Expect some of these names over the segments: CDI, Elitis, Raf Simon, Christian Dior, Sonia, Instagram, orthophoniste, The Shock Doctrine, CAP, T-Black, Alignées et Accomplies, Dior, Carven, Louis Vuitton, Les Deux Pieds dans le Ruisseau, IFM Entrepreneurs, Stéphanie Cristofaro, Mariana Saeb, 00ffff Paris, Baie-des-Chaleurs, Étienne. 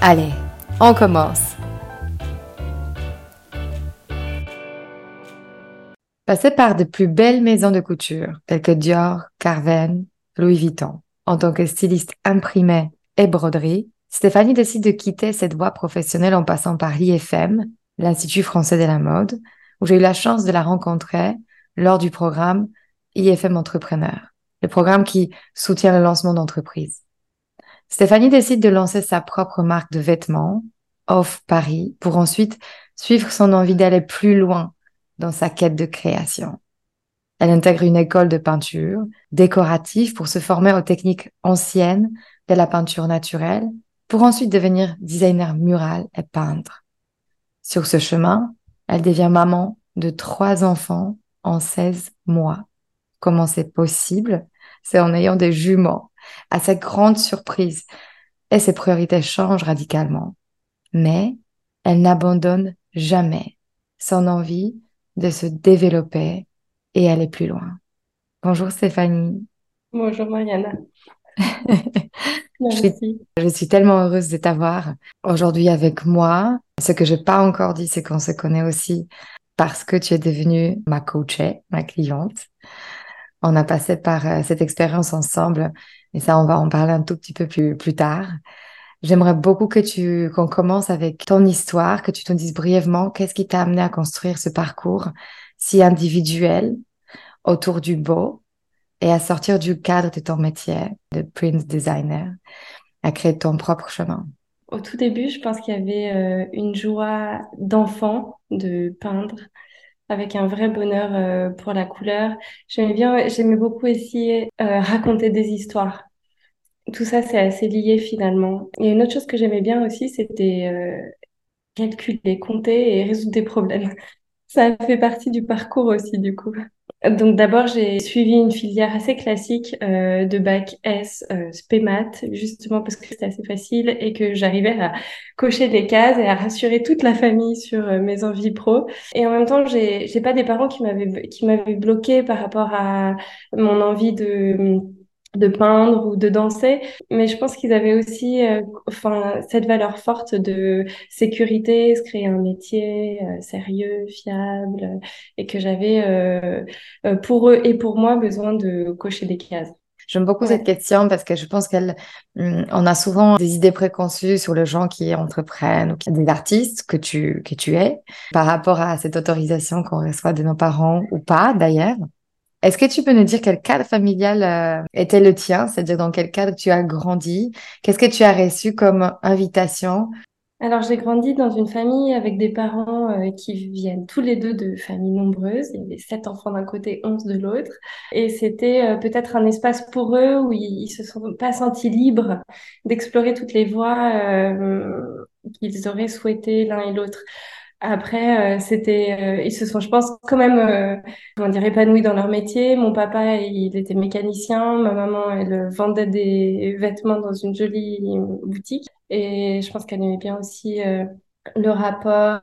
Allez, on commence. Passer par de plus belles maisons de couture, telles que Dior, Carven, Louis Vuitton, en tant que styliste imprimé et broderie, Stéphanie décide de quitter cette voie professionnelle en passant par l'IFM, l'Institut français de la mode, où j'ai eu la chance de la rencontrer lors du programme IFM Entrepreneurs, le programme qui soutient le lancement d'entreprises. Stéphanie décide de lancer sa propre marque de vêtements, 00ffff Paris, pour ensuite suivre son envie d'aller plus loin dans sa quête de création. Elle intègre une école de peinture décorative pour se former aux techniques anciennes de la peinture naturelle, pour ensuite devenir designer mural et peintre. Sur ce chemin, elle devient maman de 3 enfants en 16 mois. Comment c'est possible ? C'est en ayant des jumeaux. À sa grande surprise, et ses priorités changent radicalement. Mais elle n'abandonne jamais son envie de se développer et aller plus loin. Bonjour Stéphanie. Bonjour Mariana. Je suis tellement heureuse de t'avoir aujourd'hui avec moi. Ce que je n'ai pas encore dit, c'est qu'on se connaît aussi parce que tu es devenue ma coachée, ma cliente. On a passé par cette expérience ensemble et ça, on va en parler un tout petit peu plus tard. J'aimerais beaucoup qu'on commence avec ton histoire, que tu nous dises brièvement qu'est-ce qui t'a amené à construire ce parcours si individuel autour du beau et à sortir du cadre de ton métier de print designer, à créer ton propre chemin. Au tout début, je pense qu'il y avait une joie d'enfant de peindre, avec un vrai bonheur pour la couleur. J'aimais beaucoup essayer raconter des histoires. Tout ça, c'est assez lié finalement. Et une autre chose que j'aimais bien aussi, c'était calculer, compter et résoudre des problèmes. Ça fait partie du parcours aussi du coup. Donc d'abord, j'ai suivi une filière assez classique de bac S, spé maths, justement parce que c'était assez facile et que j'arrivais à cocher des cases et à rassurer toute la famille sur mes envies pro. Et en même temps, j'ai pas des parents qui m'avaient bloquée par rapport à mon envie de peindre ou de danser, mais je pense qu'ils avaient aussi cette valeur forte de sécurité, se créer un métier sérieux, fiable, et que j'avais pour eux et pour moi besoin de cocher des cases. J'aime beaucoup cette question parce que je pense qu'on a souvent des idées préconçues sur les gens qui entreprennent ou qui sont des artistes que tu es, par rapport à cette autorisation qu'on reçoit de nos parents ou pas d'ailleurs. Est-ce que tu peux nous dire quel cadre familial était le tien, c'est-à-dire dans quel cadre tu as grandi ? Qu'est-ce que tu as reçu comme invitation ? Alors, j'ai grandi dans une famille avec des parents qui viennent tous les deux de familles nombreuses. Il y avait 7 enfants d'un côté, 11 de l'autre. Et c'était peut-être un espace pour eux où ils se sont pas sentis libres d'explorer toutes les voies qu'ils auraient souhaité l'un et l'autre. Après, ils se sont, je pense, quand même, épanouis dans leur métier. Mon papa, il était mécanicien. Ma maman, elle vendait des vêtements dans une jolie boutique. Et je pense qu'elle aimait bien aussi le rapport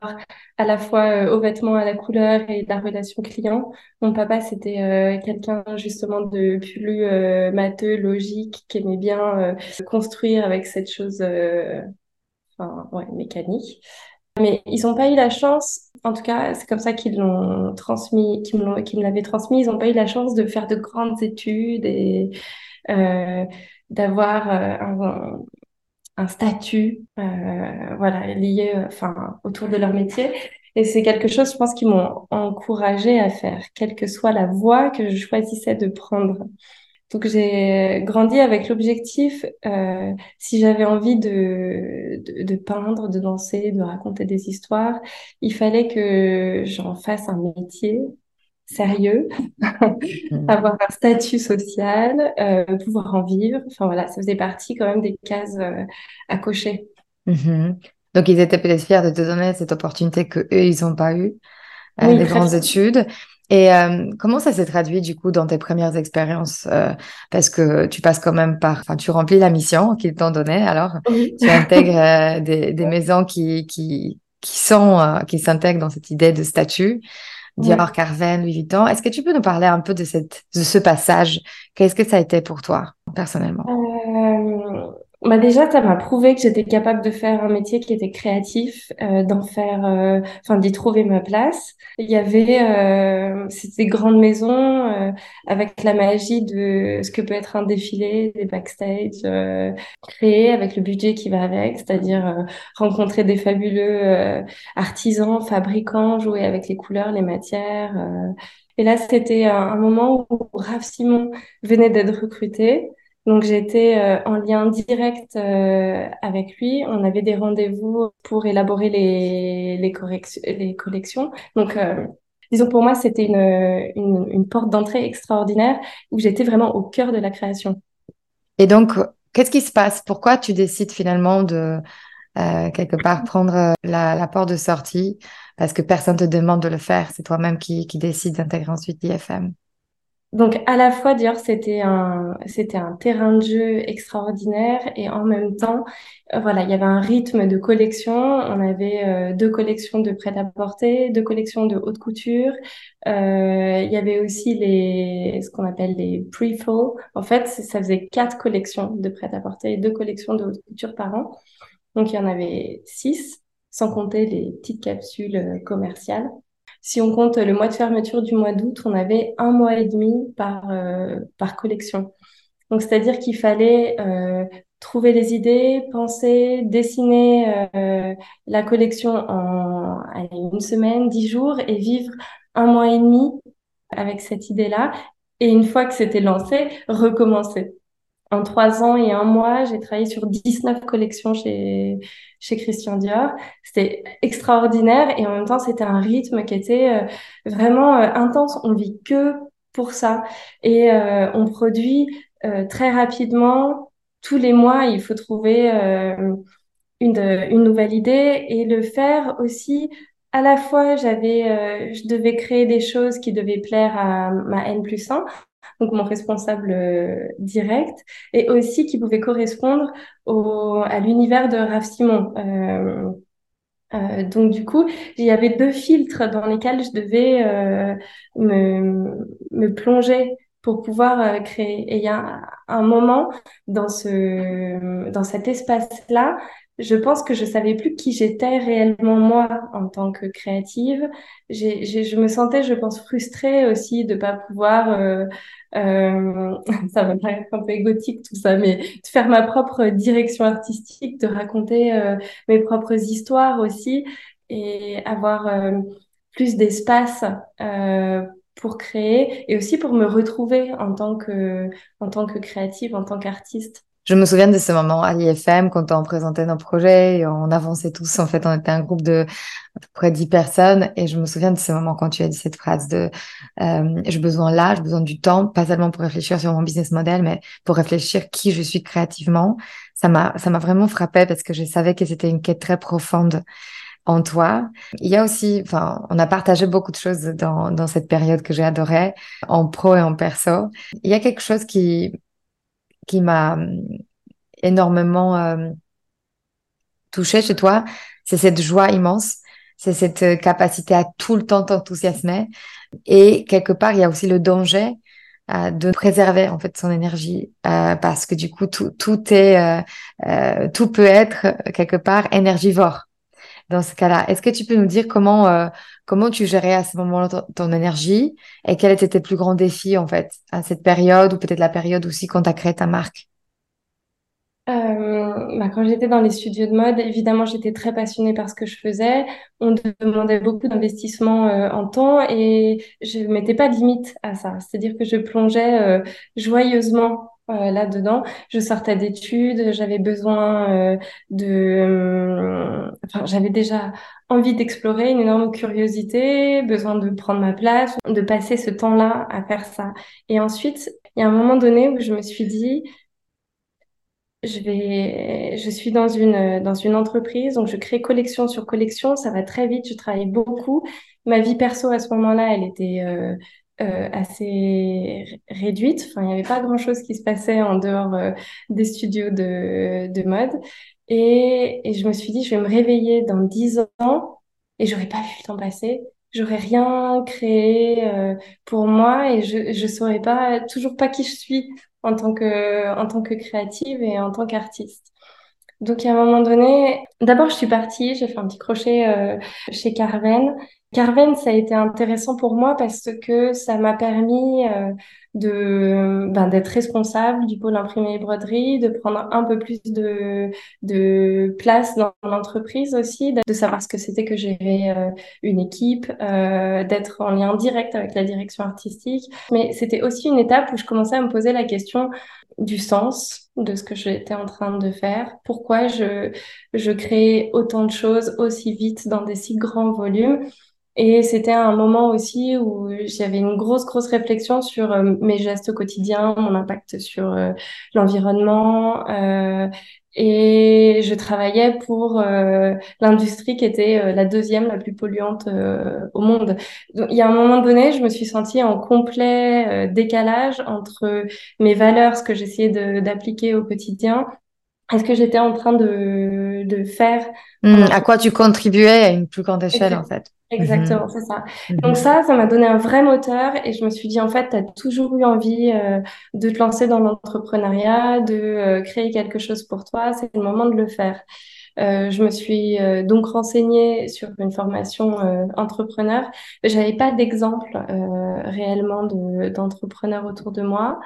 à la fois aux vêtements, à la couleur et la relation client. Mon papa, c'était quelqu'un justement de plus matheux, logique, qui aimait bien construire avec cette chose mécanique. Mais ils n'ont pas eu la chance, en tout cas, c'est comme ça qu'ils me l'avaient transmis, ils n'ont pas eu la chance de faire de grandes études et d'avoir un statut voilà, lié autour de leur métier. Et c'est quelque chose, je pense, qui m'ont encouragée à faire, quelle que soit la voie que je choisissais de prendre. Donc, j'ai grandi avec l'objectif, si j'avais envie de peindre, de danser, de raconter des histoires, il fallait que j'en fasse un métier sérieux, avoir un statut social, pouvoir en vivre. Enfin, voilà, ça faisait partie quand même des cases à cocher. Mm-hmm. Donc, ils étaient peut-être fiers de te donner cette opportunité qu'eux, ils n'ont pas eue, oui, les grandes études. Et comment ça s'est traduit du coup dans tes premières expériences parce que tu passes quand même par, enfin tu remplis la mission qu'ils t'ont donnée, alors tu intègres des maisons qui s'intègrent dans cette idée de statut, Dior, Carven, Louis Vuitton. Est-ce que tu peux nous parler un peu de ce passage? Qu'est-ce que ça a été pour toi personnellement? Bah déjà, ça m'a prouvé que j'étais capable de faire un métier qui était créatif, d'y trouver ma place. Il y avait ces grandes maisons avec la magie de ce que peut être un défilé, des backstage créés avec le budget qui va avec, c'est-à-dire rencontrer des fabuleux artisans, fabricants, jouer avec les couleurs, les matières. Et là, c'était un moment où Raf Simon venait d'être recruté. Donc, j'étais en lien direct avec lui. On avait des rendez-vous pour élaborer les collections. Donc, disons, pour moi, c'était une porte d'entrée extraordinaire où j'étais vraiment au cœur de la création. Et donc, qu'est-ce qui se passe? Pourquoi tu décides finalement de, quelque part, prendre la porte de sortie? Parce que personne ne te demande de le faire. C'est toi-même qui décides d'intégrer ensuite l'IFM. Donc, à la fois, Dior, c'était un terrain de jeu extraordinaire et en même temps, voilà, il y avait un rythme de collection. On avait deux collections de prêt-à-porter, deux collections de haute couture. Il y avait aussi ce qu'on appelle les pre-fall. En fait, ça faisait 4 collections de prêt-à-porter et 2 collections de haute couture par an. Donc, il y en avait 6, sans compter les petites capsules commerciales. Si on compte le mois de fermeture du mois d'août, on avait un mois et demi par collection. Donc, c'est-à-dire qu'il fallait trouver les idées, penser, dessiner la collection en une semaine, 10 jours et vivre un mois et demi avec cette idée-là. Et une fois que c'était lancé, recommencer. En 3 ans et 1 mois, j'ai travaillé sur 19 collections chez Christian Dior. C'était extraordinaire et en même temps, c'était un rythme qui était vraiment intense. On vit que pour ça et on produit très rapidement. Tous les mois, il faut trouver une nouvelle idée et le faire aussi. À la fois, je devais créer des choses qui devaient plaire à ma N+1, donc mon responsable direct, et aussi qui pouvait correspondre à l'univers de Raf Simon. Donc du coup, il y avait 2 filtres dans lesquels je devais me plonger pour pouvoir créer. Et il y a un moment dans cet espace-là, je pense que je savais plus qui j'étais réellement moi en tant que créative. Je me sentais, je pense, frustrée aussi de pas pouvoir, ça va paraître un peu égotique tout ça, mais de faire ma propre direction artistique, de raconter mes propres histoires aussi et avoir plus d'espace pour créer et aussi pour me retrouver en tant que créative, en tant qu'artiste. Je me souviens de ce moment à l'IFM quand on présentait nos projets et on avançait tous. En fait, on était un groupe de à peu près 10 personnes et je me souviens de ce moment quand tu as dit cette phrase de « j'ai besoin du temps, pas seulement pour réfléchir sur mon business model, mais pour réfléchir qui je suis créativement ». Ça m'a vraiment frappée parce que je savais que c'était une quête très profonde en toi. Il y a aussi, on a partagé beaucoup de choses dans cette période que j'ai adorée, en pro et en perso. Il y a quelque chose qui m'a énormément touchée chez toi, c'est cette joie immense, c'est cette capacité à tout le temps t'enthousiasmer. Et quelque part, il y a aussi le danger de préserver en fait son énergie parce que du coup, tout peut être quelque part énergivore. Dans ce cas-là, est-ce que tu peux nous dire comment tu gérais à ce moment-là ton énergie et quels étaient tes plus grands défis en fait à cette période ou peut-être la période aussi quand tu as créé ta marque? Quand j'étais dans les studios de mode, évidemment, j'étais très passionnée par ce que je faisais. On demandait beaucoup d'investissement en temps et je ne mettais pas de limite à ça. C'est-à-dire que je plongeais joyeusement là-dedans. Je sortais d'études, j'avais besoin j'avais déjà envie d'explorer, une énorme curiosité, besoin de prendre ma place, de passer ce temps-là à faire ça. Et ensuite, il y a un moment donné où je me suis dit... Je suis dans une entreprise, donc je crée collection sur collection, ça va très vite, je travaille beaucoup. Ma vie perso à ce moment-là, elle était assez réduite. Enfin, il n'y avait pas grand-chose qui se passait en dehors des studios de mode. Et je me suis dit, je vais me réveiller dans 10 ans et j'aurais pas vu le temps passer. J'aurais rien créé pour moi et je saurais pas, toujours pas qui je suis en tant que créative et en tant qu'artiste. Donc, à un moment donné, d'abord, je suis partie, j'ai fait un petit crochet chez Carven. Carven, ça a été intéressant pour moi parce que ça m'a permis d'être responsable du pôle imprimerie et broderie, de prendre un peu plus de place dans l'entreprise aussi, de savoir ce que c'était que gérer une équipe, d'être en lien direct avec la direction artistique. Mais c'était aussi une étape où je commençais à me poser la question du sens de ce que j'étais en train de faire, pourquoi je créais autant de choses aussi vite dans des si grands volumes. Et c'était un moment aussi où j'avais une grosse réflexion sur mes gestes au quotidien, mon impact sur l'environnement. Et je travaillais pour l'industrie qui était la deuxième la plus polluante au monde. Donc, il y a un moment donné, je me suis sentie en complet décalage entre mes valeurs, ce que j'essayais d'appliquer au quotidien, est-ce que j'étais en train de faire... à quoi tu contribuais à une plus grande échelle, en fait. Exactement, c'est ça. Donc ça m'a donné un vrai moteur et je me suis dit, en fait, tu as toujours eu envie de te lancer dans l'entrepreneuriat, de créer quelque chose pour toi, c'est le moment de le faire. Je me suis donc renseignée sur une formation entrepreneur. J'avais pas d'exemple réellement d'entrepreneur autour de moi.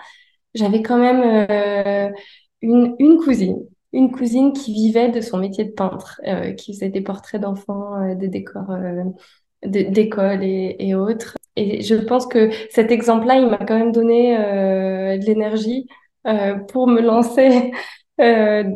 J'avais quand même... Une cousine qui vivait de son métier de peintre, qui faisait des portraits d'enfants, des décors d'école et autres. Et je pense que cet exemple-là, il m'a quand même donné de l'énergie pour me lancer dans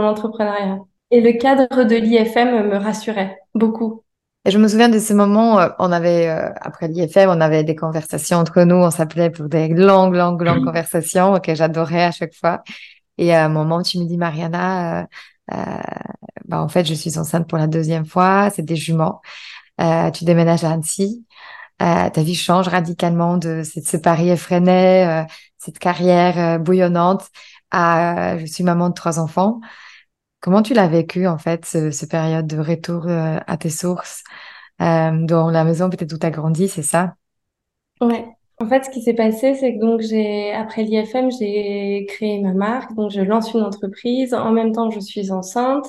l'entrepreneuriat. Et le cadre de l'IFM me rassurait beaucoup. Et je me souviens de ces moments, on avait, après l'IFM, on avait des conversations entre nous, on s'appelait pour des longues oui. conversations que j'adorais à chaque fois. Et à un moment, tu me dis, Mariana, en fait, je suis enceinte pour la deuxième fois, c'est des juments, tu déménages à Annecy, ta vie change radicalement de ce pari effréné, cette carrière bouillonnante à je suis maman de 3 enfants. Comment tu l'as vécu, en fait, cette période de retour à tes sources, dans la maison peut-être où tu as grandi, c'est ça? Ouais. En fait, ce qui s'est passé, c'est que donc après l'IFM, j'ai créé ma marque, donc je lance une entreprise. En même temps, je suis enceinte.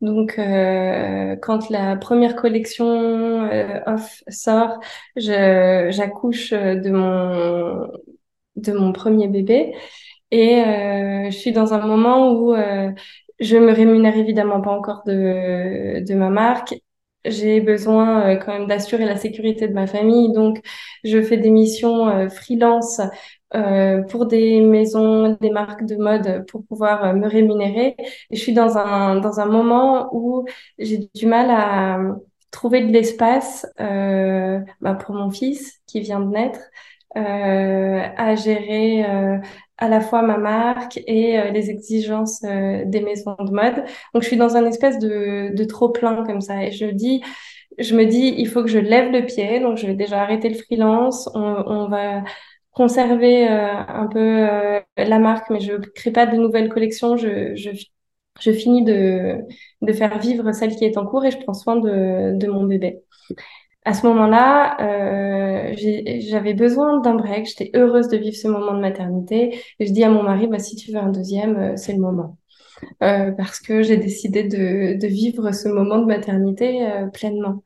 Donc, quand la première collection off sort, j'accouche de mon premier bébé et je suis dans un moment où je me rémunère évidemment pas encore de ma marque. J'ai besoin quand même d'assurer la sécurité de ma famille. Donc, je fais des missions freelance pour des maisons, des marques de mode pour pouvoir me rémunérer. Et je suis dans un moment où j'ai du mal à trouver de l'espace pour mon fils qui vient de naître, à gérer... à la fois ma marque et les exigences des maisons de mode. Donc, je suis dans un espèce de trop-plein comme ça. Et je me dis, il faut que je lève le pied. Donc, je vais déjà arrêter le freelance. On va conserver un peu la marque, mais je crée pas de nouvelles collections. Je finis de faire vivre celle qui est en cours et je prends soin de mon bébé. À ce moment-là, j'avais besoin d'un break. J'étais heureuse de vivre ce moment de maternité. Et je dis à mon mari, si tu veux un deuxième, c'est le moment. Parce que j'ai décidé de vivre ce moment de maternité pleinement.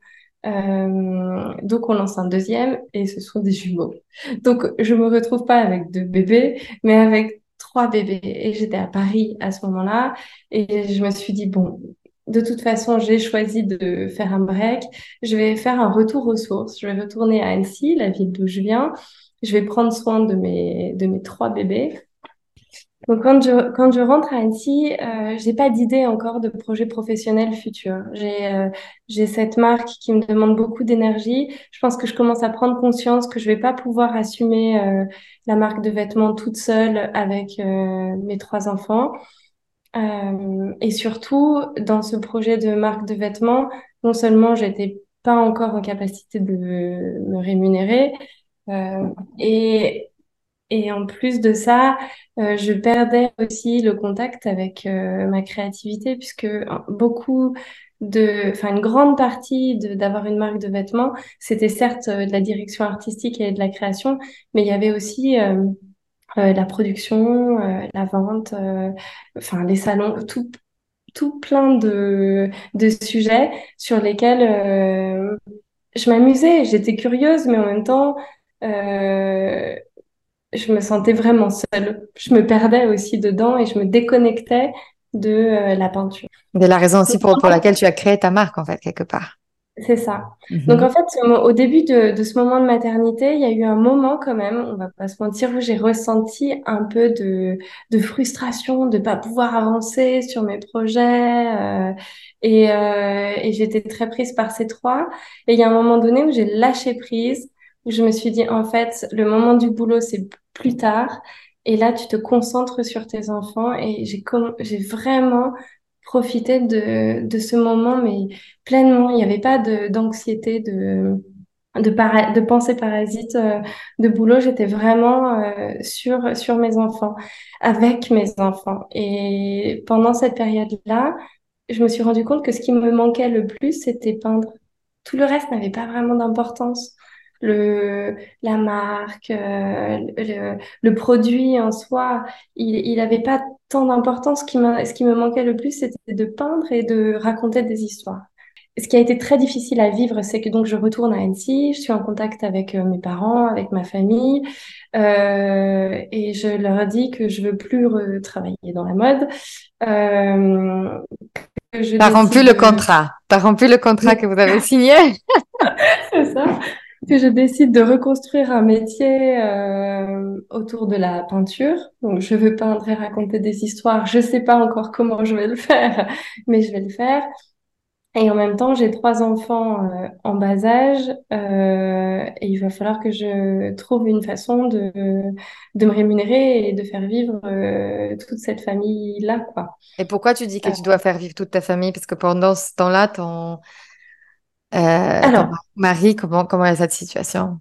Donc, on lance un deuxième et ce sont des jumeaux. Donc, je me retrouve pas avec 2 bébés, mais avec 3 bébés et j'étais à Paris à ce moment-là et je me suis dit bon, de toute façon j'ai choisi de faire un break, je vais faire un retour aux sources, je vais retourner à Annecy, la ville d'où je viens, je vais prendre soin de mes 3 bébés. Donc quand je rentre à Annecy, j'ai pas d'idée encore de projet professionnel futur. J'ai cette marque qui me demande beaucoup d'énergie. Je pense que je commence à prendre conscience que je vais pas pouvoir assumer la marque de vêtements toute seule avec mes 3 enfants. Et surtout dans ce projet de marque de vêtements, non seulement j'étais pas encore en capacité de me rémunérer et en plus de ça, je perdais aussi le contact avec ma créativité, puisque une grande partie d'avoir une marque de vêtements, c'était certes de la direction artistique et de la création, mais il y avait aussi la production, la vente, les salons, tout plein de sujets sur lesquels je m'amusais, j'étais curieuse, mais en même temps je me sentais vraiment seule. Je me perdais aussi dedans et je me déconnectais de la peinture. C'est la raison aussi pour laquelle tu as créé ta marque, en fait, quelque part. C'est ça. Mm-hmm. Donc, en fait, au début de ce moment de maternité, il y a eu un moment quand même, on va pas se mentir, où j'ai ressenti un peu de frustration de pas pouvoir avancer sur mes projets. Et j'étais très prise par ces 3. Et il y a un moment donné où j'ai lâché prise, où je me suis dit, en fait, le moment du boulot, c'est plus tard. Et là, tu te concentres sur tes enfants. Et j'ai vraiment profité de ce moment, mais pleinement. Il n'y avait pas d'anxiété, de pensée parasite, de boulot. J'étais vraiment sur mes enfants, avec mes enfants. Et pendant cette période-là, je me suis rendu compte que ce qui me manquait le plus, c'était peindre. Tout le reste n'avait pas vraiment d'importance. La marque, le produit en soi, il avait pas tant d'importance. Ce qui me manquait le plus, c'était de peindre et de raconter des histoires. Ce qui a été très difficile à vivre, c'est que donc je retourne à Annecy, je suis en contact avec mes parents, avec ma famille, et je leur dis que je veux plus travailler dans la mode. T'as rompu le contrat que vous avez signé. C'est ça. Que je décide de reconstruire un métier autour de la peinture. Donc, je veux peindre et raconter des histoires. Je sais pas encore comment je vais le faire, mais je vais le faire. Et en même temps, j'ai 3 enfants en bas âge et il va falloir que je trouve une façon de me rémunérer et de faire vivre toute cette famille-là, quoi. Et pourquoi tu dis que tu dois faire vivre toute ta famille? Parce que pendant ce temps-là, Marie, comment est cette situation?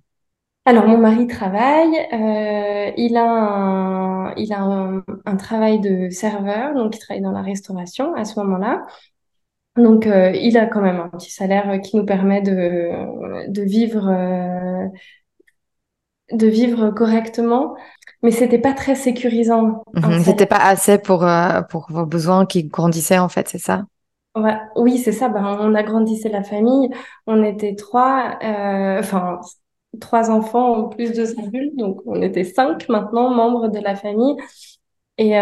Alors, mon mari travaille, il a un travail de serveur, donc il travaille dans la restauration à ce moment-là. Donc, il a quand même un petit salaire qui nous permet de vivre correctement, mais c'était pas très sécurisant. C'était pas assez pour vos besoins qui grandissaient, en fait, c'est ça? Oui, c'est ça. On agrandissait la famille. On était 3 enfants en plus de sa bulle. Donc, on était 5 maintenant membres de la famille. Et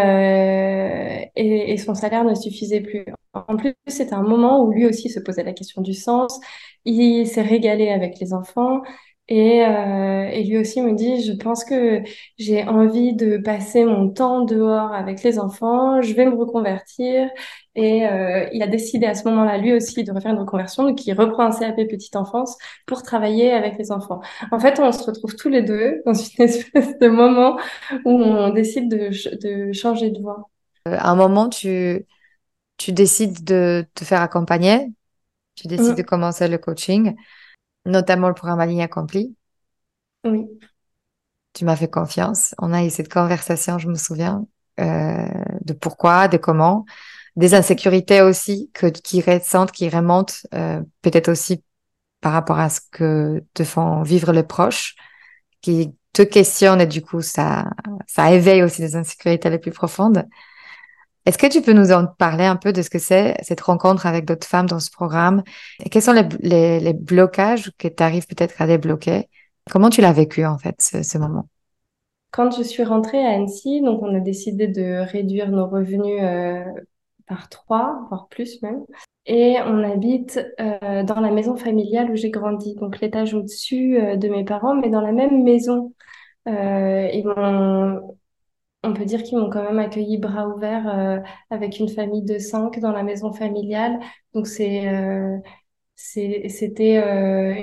son salaire ne suffisait plus. En plus, c'était un moment où lui aussi se posait la question du sens. Il s'est régalé avec les enfants. Et lui aussi me dit, je pense que j'ai envie de passer mon temps dehors avec les enfants, je vais me reconvertir. Et il a décidé à ce moment-là, lui aussi, de refaire une reconversion, donc il reprend un CAP petite enfance pour travailler avec les enfants. En fait, on se retrouve tous les deux dans une espèce de moment où on décide de changer de voie. À un moment, tu décides de te faire accompagner, tu décides de commencer le coaching. Notamment le programme Alignées et Accomplies. Oui. Tu m'as fait confiance. On a eu cette conversation, je me souviens, de pourquoi, de comment, des insécurités aussi qui ressentent, qui remontent, peut-être aussi par rapport à ce que te font vivre les proches, qui te questionnent et du coup, ça éveille aussi des insécurités les plus profondes. Est-ce que tu peux nous en parler un peu de ce que c'est, cette rencontre avec d'autres femmes dans ce programme? Et quels sont les blocages que tu arrives peut-être à débloquer? Comment tu l'as vécu, en fait, ce moment? Quand je suis rentrée à Annecy, donc on a décidé de réduire nos revenus par 3, voire plus même. Et on habite dans la maison familiale où j'ai grandi, donc l'étage au-dessus de mes parents, mais dans la même maison. On peut dire qu'ils m'ont quand même accueilli bras ouverts avec une famille de 5 dans la maison familiale. Donc c'était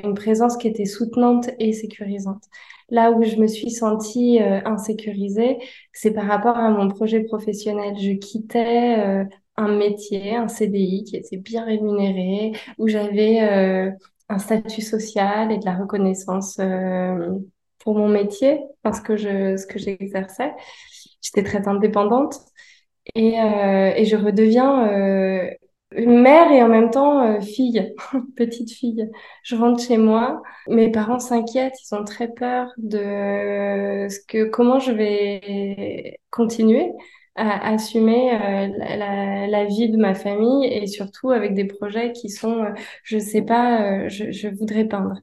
une présence qui était soutenante et sécurisante. Là où je me suis sentie insécurisée, c'est par rapport à mon projet professionnel. Je quittais un métier, un CDI qui était bien rémunéré, où j'avais un statut social et de la reconnaissance pour mon métier, parce que ce que j'exerçais. J'étais très indépendante et je redeviens mère et en même temps fille, petite fille. Je rentre chez moi, mes parents s'inquiètent, ils ont très peur de comment je vais continuer à assumer la vie de ma famille et surtout avec des projets qui sont, je sais pas, je voudrais peindre.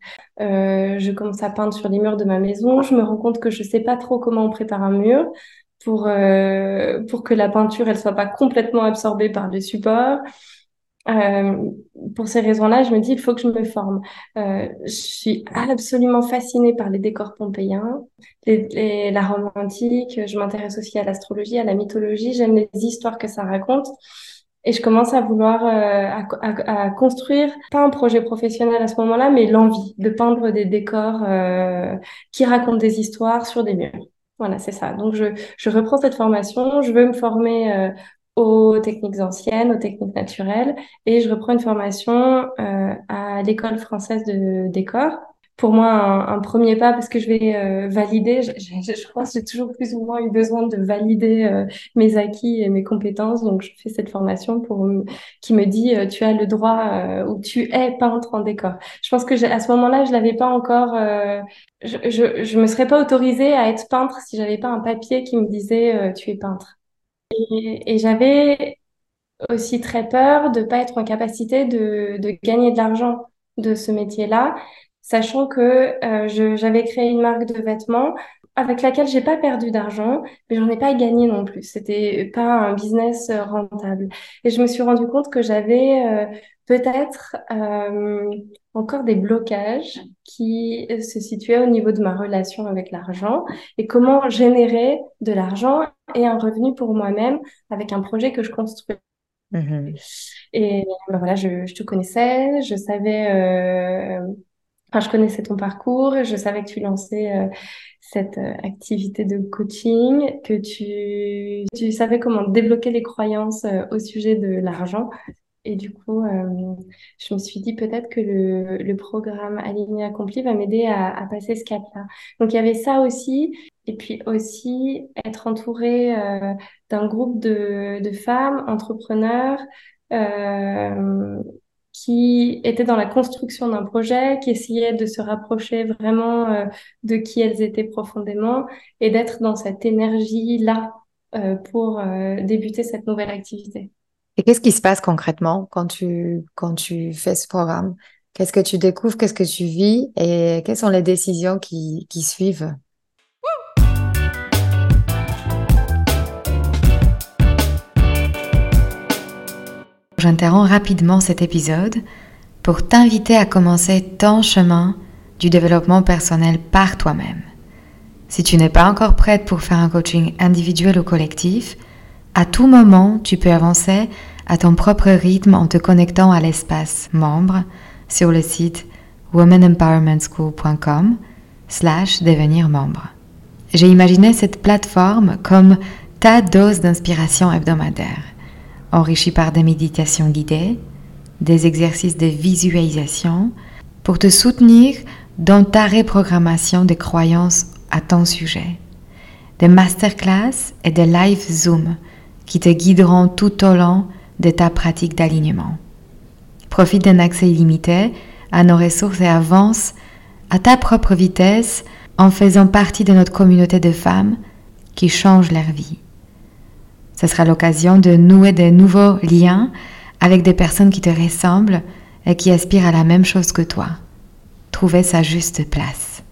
Je commence à peindre sur les murs de ma maison, je me rends compte que je sais pas trop comment on prépare un mur pour que la peinture elle soit pas complètement absorbée par le support. Pour ces raisons-là, je me dis il faut que je me forme. Je suis absolument fascinée par les décors pompéiens, la Rome antique. Je m'intéresse aussi à l'astrologie, à la mythologie. J'aime les histoires que ça raconte et je commence à vouloir à construire pas un projet professionnel à ce moment-là, mais l'envie de peindre des décors qui racontent des histoires sur des murs. Voilà, c'est ça. Donc je reprends cette formation. Je veux me former aux techniques anciennes, aux techniques naturelles, et je reprends une formation à l'école française de décor. Pour moi, un premier pas, parce que je vais valider, je pense que j'ai toujours plus ou moins eu besoin de valider mes acquis et mes compétences, donc je fais cette formation qui me dit « tu as le droit ou tu es peintre en décor ». Je pense que à ce moment-là, je l'avais pas encore, je me serais pas autorisée à être peintre si j'avais pas un papier qui me disait « tu es peintre ». Et j'avais aussi très peur de ne pas être en capacité de gagner de l'argent de ce métier-là, sachant que j'avais créé une marque de vêtements avec laquelle je n'ai pas perdu d'argent, mais j'en ai pas gagné non plus. C'était pas un business rentable. Et je me suis rendu compte que j'avais peut-être encore des blocages qui se situaient au niveau de ma relation avec l'argent et comment générer de l'argent et un revenu pour moi-même avec un projet que je construis. Mmh. Et ben voilà, je te connaissais, je savais, je connaissais ton parcours, et je savais que tu lançais cette activité de coaching, que tu savais comment débloquer les croyances au sujet de l'argent. Et du coup, je me suis dit peut-être que le programme Alignées et Accomplies va m'aider à passer ce cap-là. Donc, il y avait ça aussi. Et puis aussi, être entourée d'un groupe de femmes entrepreneurs qui étaient dans la construction d'un projet, qui essayaient de se rapprocher vraiment de qui elles étaient profondément et d'être dans cette énergie-là pour débuter cette nouvelle activité. Et qu'est-ce qui se passe concrètement quand tu fais ce programme? Qu'est-ce que tu découvres? Qu'est-ce que tu vis? Et quelles sont les décisions qui suivent? J'interromps rapidement cet épisode pour t'inviter à commencer ton chemin du développement personnel par toi-même. Si tu n'es pas encore prête pour faire un coaching individuel ou collectif, à tout moment, tu peux avancer à ton propre rythme en te connectant à l'espace membre sur le site womenempowermentschool.com/devenir membre. J'ai imaginé cette plateforme comme ta dose d'inspiration hebdomadaire, enrichie par des méditations guidées, des exercices de visualisation, pour te soutenir dans ta reprogrammation des croyances à ton sujet, des masterclass et des live Zoom qui te guideront tout au long de ta pratique d'alignement. Profite d'un accès illimité à nos ressources et avance à ta propre vitesse en faisant partie de notre communauté de femmes qui changent leur vie. Ce sera l'occasion de nouer de nouveaux liens avec des personnes qui te ressemblent et qui aspirent à la même chose que toi, trouver sa juste place.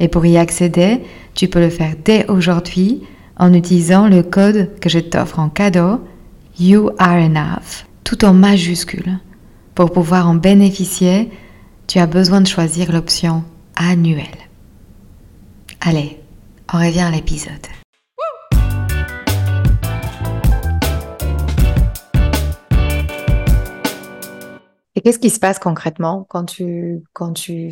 Et pour y accéder, tu peux le faire dès aujourd'hui en utilisant le code que je t'offre en cadeau, You Are Enough, tout en majuscule. Pour pouvoir en bénéficier, tu as besoin de choisir l'option annuelle. Allez, on revient à l'épisode. Et qu'est-ce qui se passe concrètement quand tu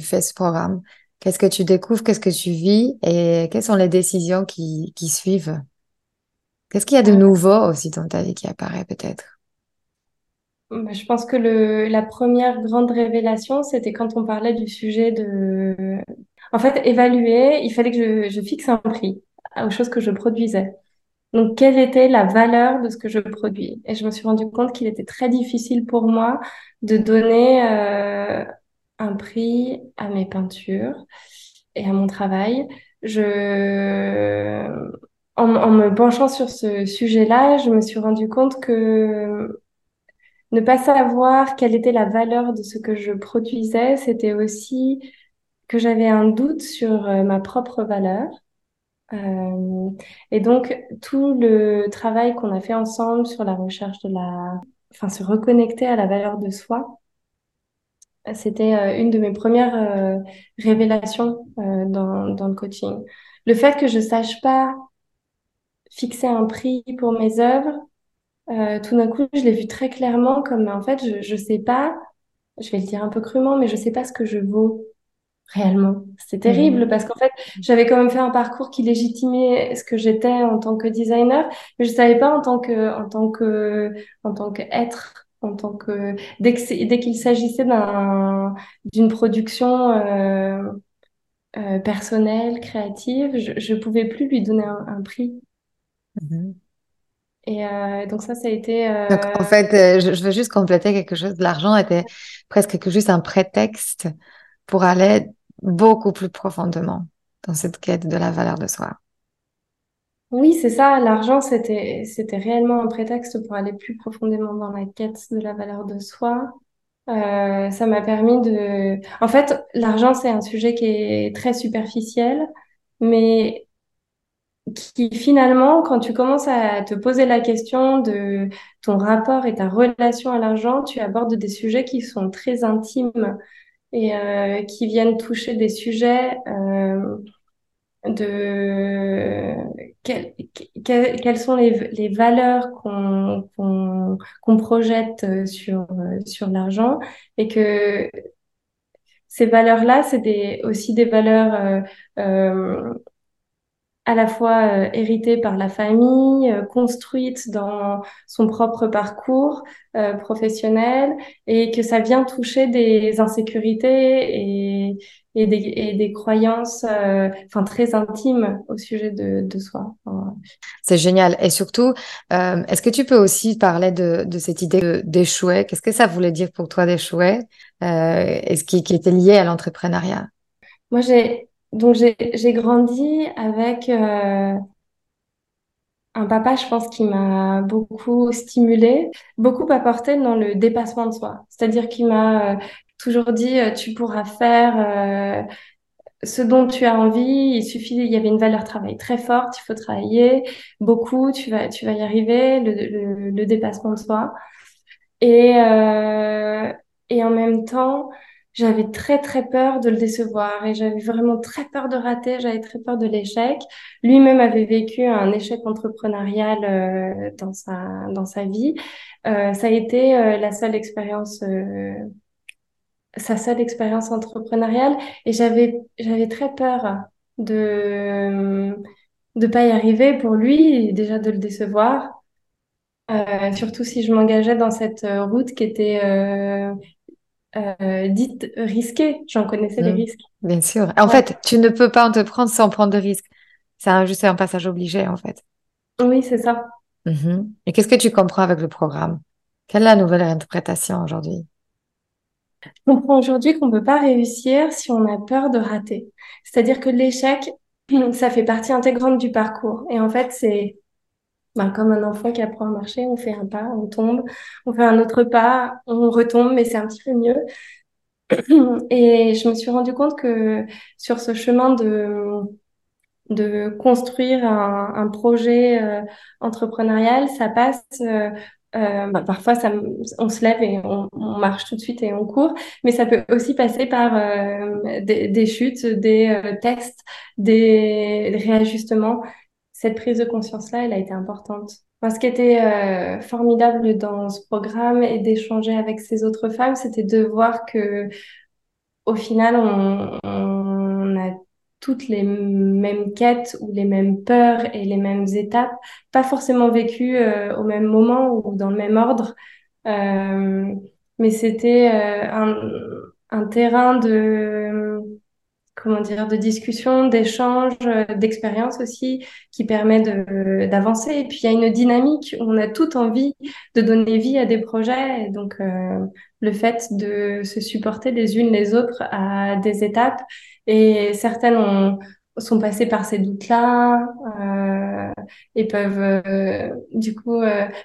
fais ce programme ? Qu'est-ce que tu découvres ? Qu'est-ce que tu vis ? Et quelles sont les décisions qui suivent ? Qu'est-ce qu'il y a de nouveau aussi dans ta vie qui apparaît peut-être ? Je pense que la première grande révélation, c'était quand on parlait du sujet de... En fait, évaluer, il fallait que je fixe un prix aux choses que je produisais. Donc, quelle était la valeur de ce que je produis ? Et je me suis rendu compte qu'il était très difficile pour moi de donner un prix à mes peintures et à mon travail. En me penchant sur ce sujet-là, je me suis rendu compte que ne pas savoir quelle était la valeur de ce que je produisais, c'était aussi que j'avais un doute sur ma propre valeur. Et donc tout le travail qu'on a fait ensemble sur la recherche se reconnecter à la valeur de soi, c'était une de mes premières révélations dans le coaching. Le fait que je sache pas fixer un prix pour mes œuvres, tout d'un coup je l'ai vu très clairement comme en fait je sais pas, je vais le dire un peu crûment, mais je sais pas ce que je vaux. Réellement, c'est terrible parce qu'en fait, j'avais quand même fait un parcours qui légitimait ce que j'étais en tant que designer, mais je savais pas en tant qu'être, dès qu'il s'agissait d'une production personnelle, créative, je pouvais plus lui donner un prix. Et donc ça a été... Donc, en fait, je veux juste compléter quelque chose. L'argent était presque que juste un prétexte pour aller beaucoup plus profondément dans cette quête de la valeur de soi. Oui, c'est ça. L'argent, c'était réellement un prétexte pour aller plus profondément dans la quête de la valeur de soi. Ça m'a permis de... En fait, l'argent, c'est un sujet qui est très superficiel, mais qui finalement, quand tu commences à te poser la question de ton rapport et ta relation à l'argent, tu abordes des sujets qui sont très intimes et qui viennent toucher des sujets de quelles sont les valeurs qu'on projette sur l'argent, et que ces valeurs-là, c'est aussi des valeurs à la fois héritées par la famille, construites dans son propre parcours professionnel, et que ça vient toucher des insécurités et des croyances très intimes au sujet de soi. C'est génial. Et surtout, est-ce que tu peux aussi parler de cette idée d'échouer ? Qu'est-ce que ça voulait dire pour toi d'échouer ? Est-ce qui était lié à l'entrepreneuriat ? Moi, j'ai grandi avec un papa, je pense, qui m'a beaucoup stimulée, beaucoup apporté dans le dépassement de soi. C'est-à-dire qu'il m'a toujours dit « tu pourras faire ce dont tu as envie, il y avait une valeur travail très forte, il faut travailler beaucoup, tu vas y arriver, le dépassement de soi ». Et en même temps, j'avais très, très peur de le décevoir et j'avais vraiment très peur de rater, j'avais très peur de l'échec. Lui-même avait vécu un échec entrepreneurial dans sa vie. Ça a été sa seule expérience entrepreneuriale, et j'avais très peur de pas y arriver pour lui, et déjà de le décevoir. Surtout si je m'engageais dans cette route qui était... dites risquées, j'en connaissais les risques. Bien sûr. En fait, tu ne peux pas entreprendre sans prendre de risques. C'est juste un passage obligé, en fait. Oui, c'est ça. Et qu'est-ce que tu comprends avec le programme ? Quelle est la nouvelle interprétation aujourd'hui ? Je comprends aujourd'hui qu'on ne peut pas réussir si on a peur de rater. C'est-à-dire que l'échec, ça fait partie intégrante du parcours. Et en fait, c'est comme un enfant qui apprend à marcher, on fait un pas, on tombe, on fait un autre pas, on retombe, mais c'est un petit peu mieux. Et je me suis rendu compte que sur ce chemin de construire un projet entrepreneurial, ça passe... parfois, on se lève et on marche tout de suite et on court, mais ça peut aussi passer par des chutes, des tests, des réajustements. Cette prise de conscience-là, elle a été importante. Moi, ce qui était formidable dans ce programme et d'échanger avec ces autres femmes, c'était de voir que, au final, on a toutes les mêmes quêtes ou les mêmes peurs et les mêmes étapes, pas forcément vécues au même moment ou dans le même ordre, mais c'était un terrain de, comment dire, de discussion, d'échange, d'expérience aussi, qui permet d'avancer. Et puis il y a une dynamique où on a toute envie de donner vie à des projets, et donc le fait de se supporter les unes les autres à des étapes. Et certaines sont passées par ces doutes-là et peuvent du coup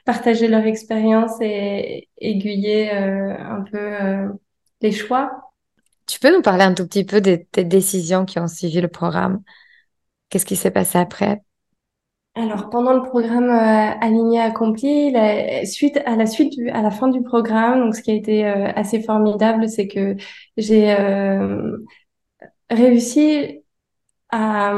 partager leur expérience et aiguiller un peu les choix. Tu peux nous parler un tout petit peu des décisions qui ont suivi le programme? Qu'est-ce qui s'est passé après? Alors, pendant le programme Alignées et Accomplies, à la fin du programme, donc ce qui a été assez formidable, c'est que j'ai... réussi à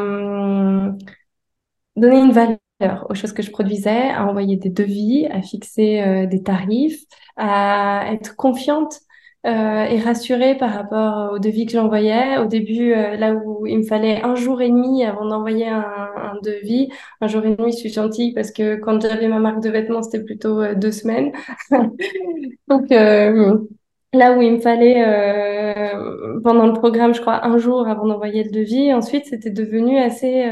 donner une valeur aux choses que je produisais, à envoyer des devis, à fixer des tarifs, à être confiante et rassurée par rapport aux devis que j'envoyais. Au début, là où il me fallait 1 jour et demi avant d'envoyer un devis, 1 jour et demi, je suis gentille parce que quand j'avais ma marque de vêtements, c'était plutôt 2 semaines. Donc... là où il me fallait, pendant le programme, je crois, 1 jour avant d'envoyer le devis. Ensuite, c'était devenu assez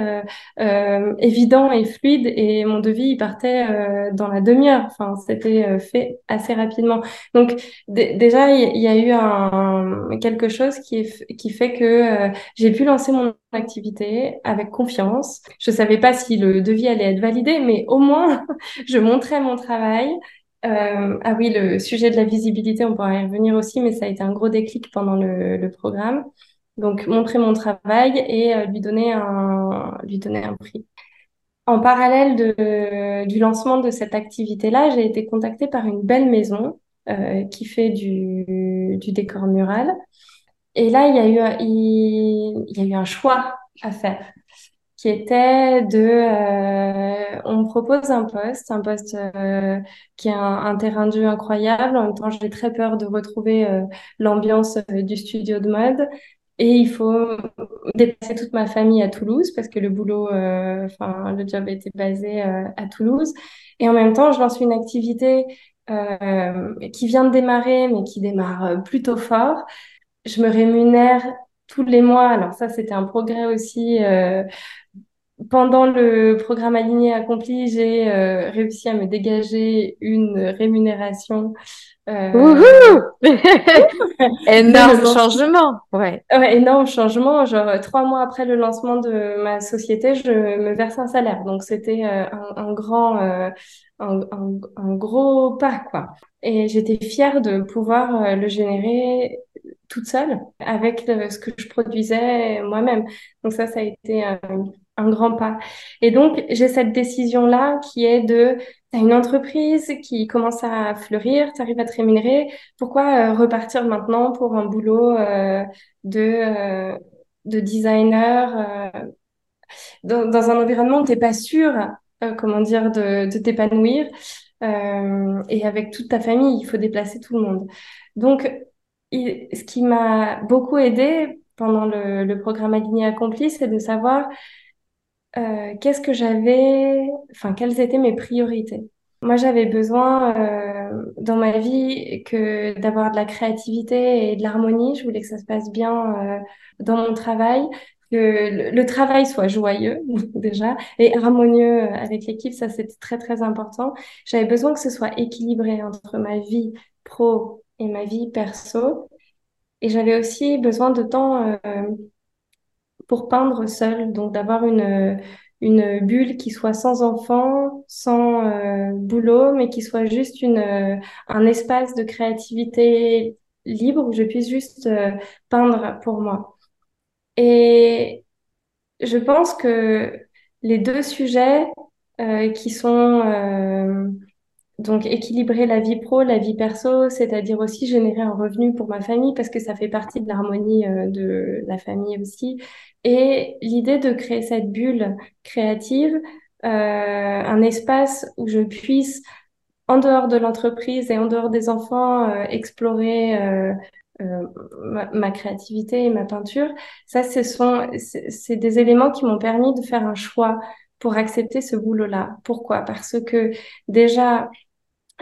évident et fluide. Et mon devis, il partait dans la demi-heure. Enfin, c'était fait assez rapidement. Donc, déjà, il y a eu quelque chose qui fait que j'ai pu lancer mon activité avec confiance. Je savais pas si le devis allait être validé, mais au moins, je montrais mon travail. Ah oui, le sujet de la visibilité, on pourra y revenir aussi, mais ça a été un gros déclic pendant le programme. Donc, montrer mon travail et lui donner un prix. En parallèle du lancement de cette activité-là, j'ai été contactée par une belle maison qui fait du décor mural. Et là, il y a eu un choix à faire, qui était on me propose un poste qui est un terrain de jeu incroyable. En même temps, j'ai très peur de retrouver l'ambiance du studio de mode. Et il faut déplacer toute ma famille à Toulouse parce que le boulot, le job était basé à Toulouse. Et en même temps, je lance une activité qui vient de démarrer, mais qui démarre plutôt fort. Je me rémunère tous les mois. Alors ça, c'était un progrès aussi. Pendant le programme Aligné et Accompli, j'ai réussi à me dégager une rémunération. Énorme changement. Ouais, énorme changement. Genre 3 mois après le lancement de ma société, je me verse un salaire. Donc c'était un gros pas, quoi. Et j'étais fière de pouvoir le générer toute seule, avec ce que je produisais moi-même. Donc ça a été un grand pas. Et donc, j'ai cette décision-là qui est t'as une entreprise qui commence à fleurir, t'arrives à te rémunérer, pourquoi repartir maintenant pour un boulot de designer dans un environnement où t'es pas sûre, de t'épanouir, et avec toute ta famille, il faut déplacer tout le monde. Donc, ce qui m'a beaucoup aidée pendant le programme Aligné Accompli, c'est de savoir quelles étaient mes priorités. Moi, j'avais besoin dans ma vie que d'avoir de la créativité et de l'harmonie. Je voulais que ça se passe bien dans mon travail, que le travail soit joyeux déjà et harmonieux avec l'équipe. Ça, c'était très, très important. J'avais besoin que ce soit équilibré entre ma vie pro et ma vie perso. Et j'avais aussi besoin de temps pour peindre seule, donc d'avoir une bulle qui soit sans enfant, sans boulot, mais qui soit juste un espace de créativité libre, où je puisse juste peindre pour moi. Et je pense que les deux sujets qui sont donc équilibrer la vie pro, la vie perso, c'est-à-dire aussi générer un revenu pour ma famille parce que ça fait partie de l'harmonie de la famille aussi. Et l'idée de créer cette bulle créative, un espace où je puisse, en dehors de l'entreprise et en dehors des enfants, explorer ma créativité et ma peinture, ça, c'est des éléments qui m'ont permis de faire un choix pour accepter ce boulot-là. Pourquoi ? Parce que déjà,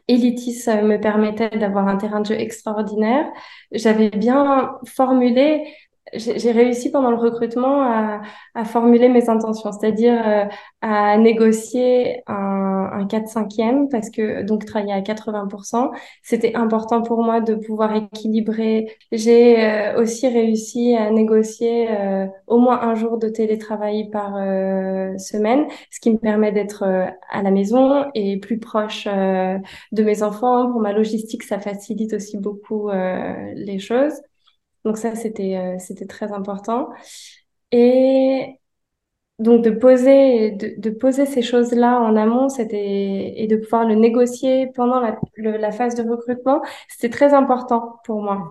Elitis me permettait d'avoir un terrain de jeu extraordinaire. J'avais bien formulé, j'ai réussi pendant le recrutement à formuler mes intentions, c'est-à-dire à négocier un 4/5e, parce que donc travailler à 80%, c'était important pour moi de pouvoir équilibrer. J'ai aussi réussi à négocier au moins un jour de télétravail par semaine, ce qui me permet d'être à la maison et plus proche de mes enfants. Pour ma logistique, ça facilite aussi beaucoup les choses. Donc ça, c'était très important. Et donc de poser ces choses-là en amont, et de pouvoir le négocier pendant la phase de recrutement, c'était très important pour moi.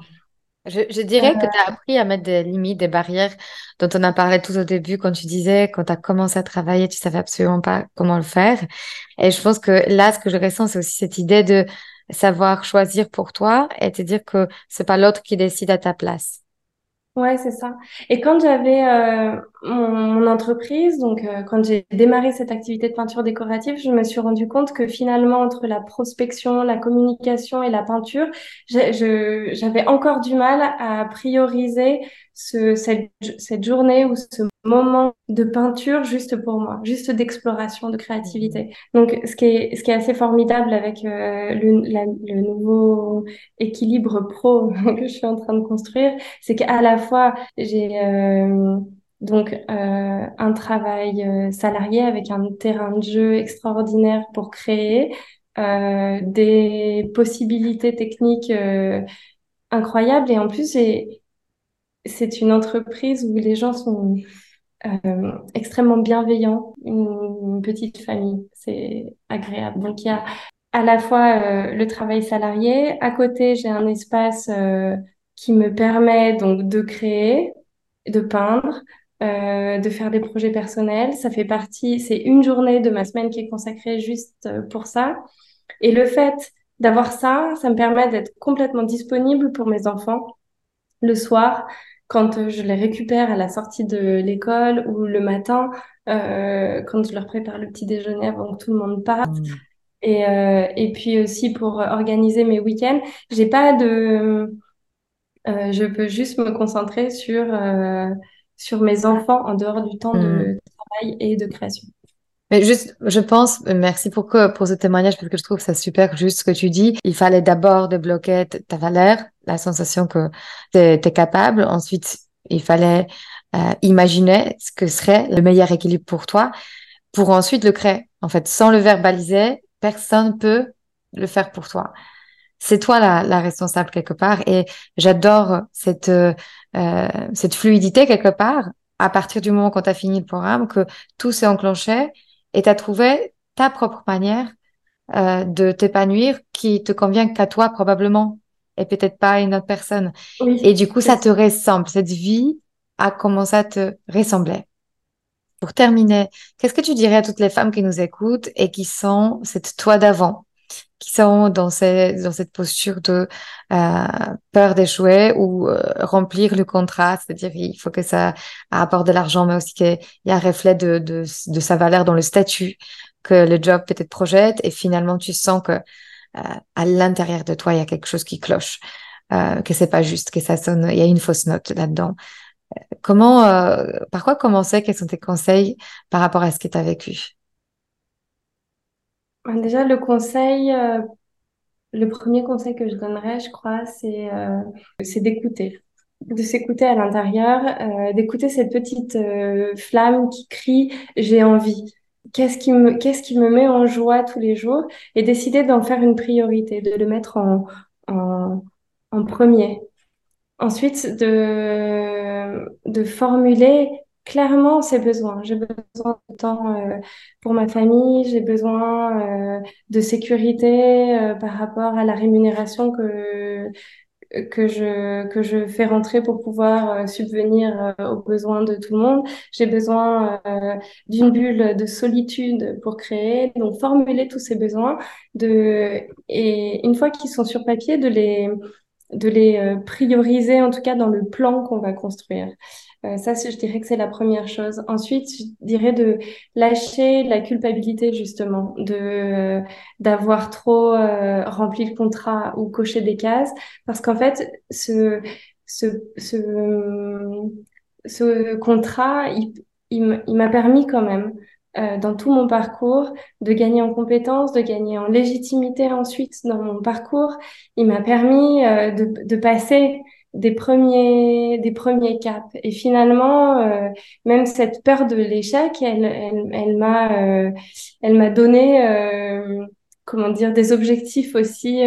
Je dirais que tu as appris à mettre des limites, des barrières dont on a parlé tout au début, quand tu disais, quand tu as commencé à travailler, tu savais absolument pas comment le faire. Et je pense que là, ce que je ressens, c'est aussi cette idée de savoir choisir pour toi et te dire que c'est pas l'autre qui décide à ta place. Ouais, c'est ça. Et quand j'avais mon entreprise, donc quand j'ai démarré cette activité de peinture décorative, je me suis rendu compte que finalement, entre la prospection, la communication et la peinture, j'avais encore du mal à prioriser cette journée ou ce moment de peinture juste pour moi, juste d'exploration, de créativité. Donc, ce qui est assez formidable avec le nouveau équilibre pro que je suis en train de construire, c'est qu'à la fois, j'ai un travail salarié avec un terrain de jeu extraordinaire pour créer des possibilités techniques incroyables. Et en plus, c'est une entreprise où les gens sont extrêmement bienveillants, une petite famille, c'est agréable. Donc, il y a à la fois le travail salarié, à côté, j'ai un espace qui me permet donc de créer, de peindre, de faire des projets personnels. Ça fait partie, c'est une journée de ma semaine qui est consacrée juste pour ça. Et le fait d'avoir ça, ça me permet d'être complètement disponible pour mes enfants le soir, quand je les récupère à la sortie de l'école, ou le matin, quand je leur prépare le petit déjeuner avant que tout le monde parte. Et puis aussi pour organiser mes week-ends, j'ai pas de... je peux juste me concentrer sur mes enfants en dehors du temps de travail et de création. Mais juste, je pense, merci pour ce témoignage, parce que je trouve ça super juste ce que tu dis. Il fallait d'abord débloquer ta valeur, la sensation que t'es capable. Ensuite, il fallait imaginer ce que serait le meilleur équilibre pour toi, pour ensuite le créer. En fait, sans le verbaliser, personne peut le faire pour toi. C'est toi la responsable quelque part, et j'adore cette fluidité quelque part, à partir du moment quand tu as fini le programme, que tout s'est enclenché et tu as trouvé ta propre manière de t'épanouir qui te convient qu'à toi probablement, et peut-être pas à une autre personne. Oui, et du coup, ça te ressemble, cette vie a commencé à te ressembler. Pour terminer, qu'est-ce que tu dirais à toutes les femmes qui nous écoutent et qui sont cette toi d'avant, qui sont dans cette posture de peur d'échouer ou remplir le contrat, c'est-à-dire il faut que ça apporte de l'argent, mais aussi qu'il y a un reflet de sa valeur dans le statut que le job peut-être projette, et finalement tu sens que à l'intérieur de toi il y a quelque chose qui cloche, que c'est pas juste, que ça sonne, il y a une fausse note là-dedans. Comment, par quoi commencer? Quels sont tes conseils par rapport à ce que tu as vécu? Déjà, le premier conseil que je donnerais, je crois, c'est d'écouter, de s'écouter à l'intérieur, d'écouter cette petite flamme qui crie « j'ai envie ». Qu'est-ce qui me met en joie tous les jours, et décider d'en faire une priorité, de le mettre en en premier. Ensuite, de formuler clairement ses besoins. J'ai besoin de temps pour ma famille, j'ai besoin de sécurité par rapport à la rémunération que je fais rentrer pour pouvoir subvenir aux besoins de tout le monde. J'ai besoin d'une bulle de solitude pour créer, donc formuler tous ces besoins et une fois qu'ils sont sur papier, de les prioriser, en tout cas dans le plan qu'on va construire. Ça, je dirais que c'est la première chose. Ensuite, je dirais de lâcher la culpabilité, justement, d'avoir trop rempli le contrat ou coché des cases, parce qu'en fait, ce contrat, il m'a permis quand même, dans tout mon parcours, de gagner en compétences, de gagner en légitimité ensuite dans mon parcours. Il m'a permis de passer des premiers caps. Et finalement, même cette peur de l'échec, elle m'a donné, comment dire, des objectifs aussi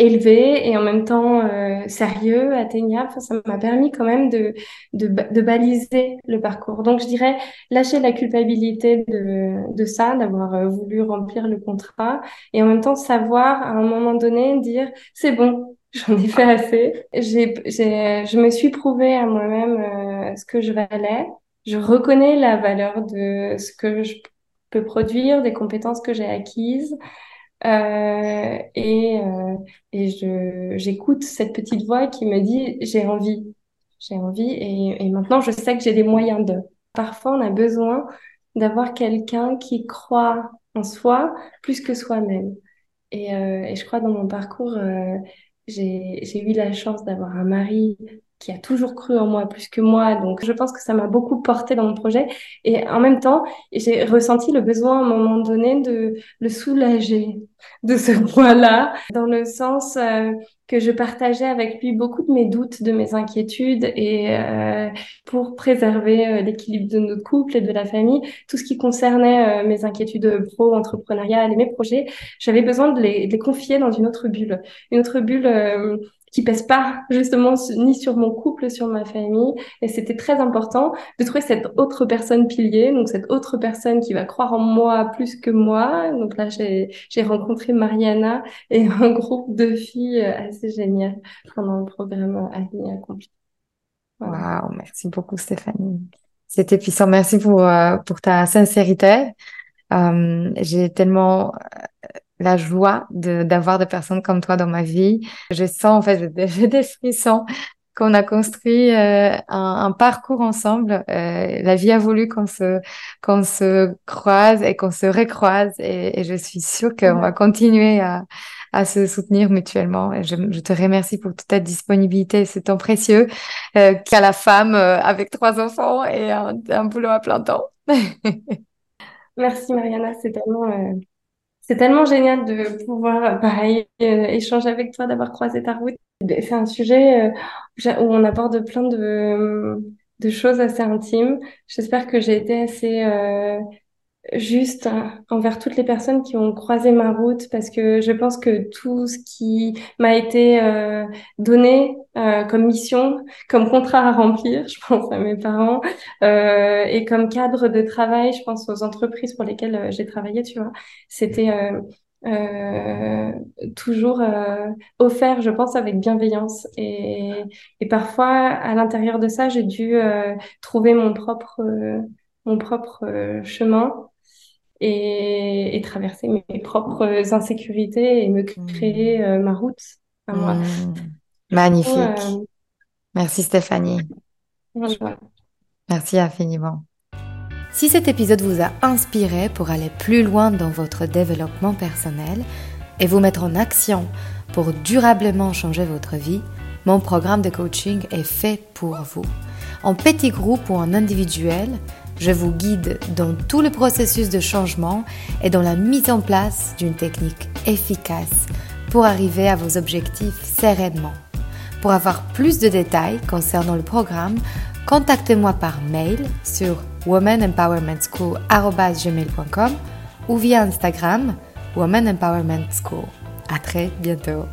élevés et en même temps sérieux, atteignable. Enfin, ça m'a permis quand même de baliser le parcours. Donc, je dirais lâcher la culpabilité de ça, d'avoir voulu remplir le contrat, et en même temps savoir à un moment donné dire c'est bon, j'en ai fait assez. Je me suis prouvée à moi-même ce que je valais. Je reconnais la valeur de ce que je peux produire, des compétences que j'ai acquises. Et j'écoute cette petite voix qui me dit j'ai envie et maintenant je sais que j'ai les moyens de. Parfois on a besoin d'avoir quelqu'un qui croit en soi plus que soi-même et je crois dans mon parcours j'ai eu la chance d'avoir un mari qui a toujours cru en moi plus que moi, donc je pense que ça m'a beaucoup portée dans mon projet, et en même temps j'ai ressenti le besoin à un moment donné de le soulager de ce poids-là, dans le sens que je partageais avec lui beaucoup de mes doutes, de mes inquiétudes, et pour préserver l'équilibre de notre couple et de la famille, tout ce qui concernait mes inquiétudes pro-entrepreneuriales et mes projets, j'avais besoin de les confier dans une autre bulle qui pèse pas justement ni sur mon couple, sur ma famille, et c'était très important de trouver cette autre personne pilier, donc cette autre personne qui va croire en moi plus que moi. Donc là j'ai rencontré Mariana et un groupe de filles assez géniales pendant le programme Alignées et Accomplies. Voilà. Waouh, merci beaucoup Stéphanie, c'était puissant, merci pour ta sincérité. J'ai tellement la joie d'avoir des personnes comme toi dans ma vie. Je sens, en fait, j'ai des frissons qu'on a construit un parcours ensemble. La vie a voulu qu'on se croise et qu'on se recroise, et je suis sûre qu'on va continuer à se soutenir mutuellement. Et je te remercie pour toute ta disponibilité, ce temps précieux qu'a la femme avec 3 enfants et un boulot à plein temps. Merci Mariana, c'est tellement génial de pouvoir, pareil, échanger avec toi, d'avoir croisé ta route. C'est un sujet où on aborde plein de choses assez intimes. J'espère que j'ai été assez juste envers toutes les personnes qui ont croisé ma route, parce que je pense que tout ce qui m'a été donné comme mission, comme contrat à remplir, je pense à mes parents, et comme cadre de travail, je pense aux entreprises pour lesquelles j'ai travaillé, tu vois, c'était toujours offert, je pense, avec bienveillance, et parfois à l'intérieur de ça j'ai dû trouver mon propre chemin et traverser mes propres insécurités et me créer ma route à moi. Magnifique. Merci Stéphanie. Bonjour. Merci infiniment. Si cet épisode vous a inspiré pour aller plus loin dans votre développement personnel et vous mettre en action pour durablement changer votre vie, mon programme de coaching est fait pour vous. En petit groupe ou en individuel, je vous guide dans tout le processus de changement et dans la mise en place d'une technique efficace pour arriver à vos objectifs sereinement. Pour avoir plus de détails concernant le programme, contactez-moi par mail sur womenempowermentschool@gmail.com ou via Instagram womenempowermentschool. À très bientôt.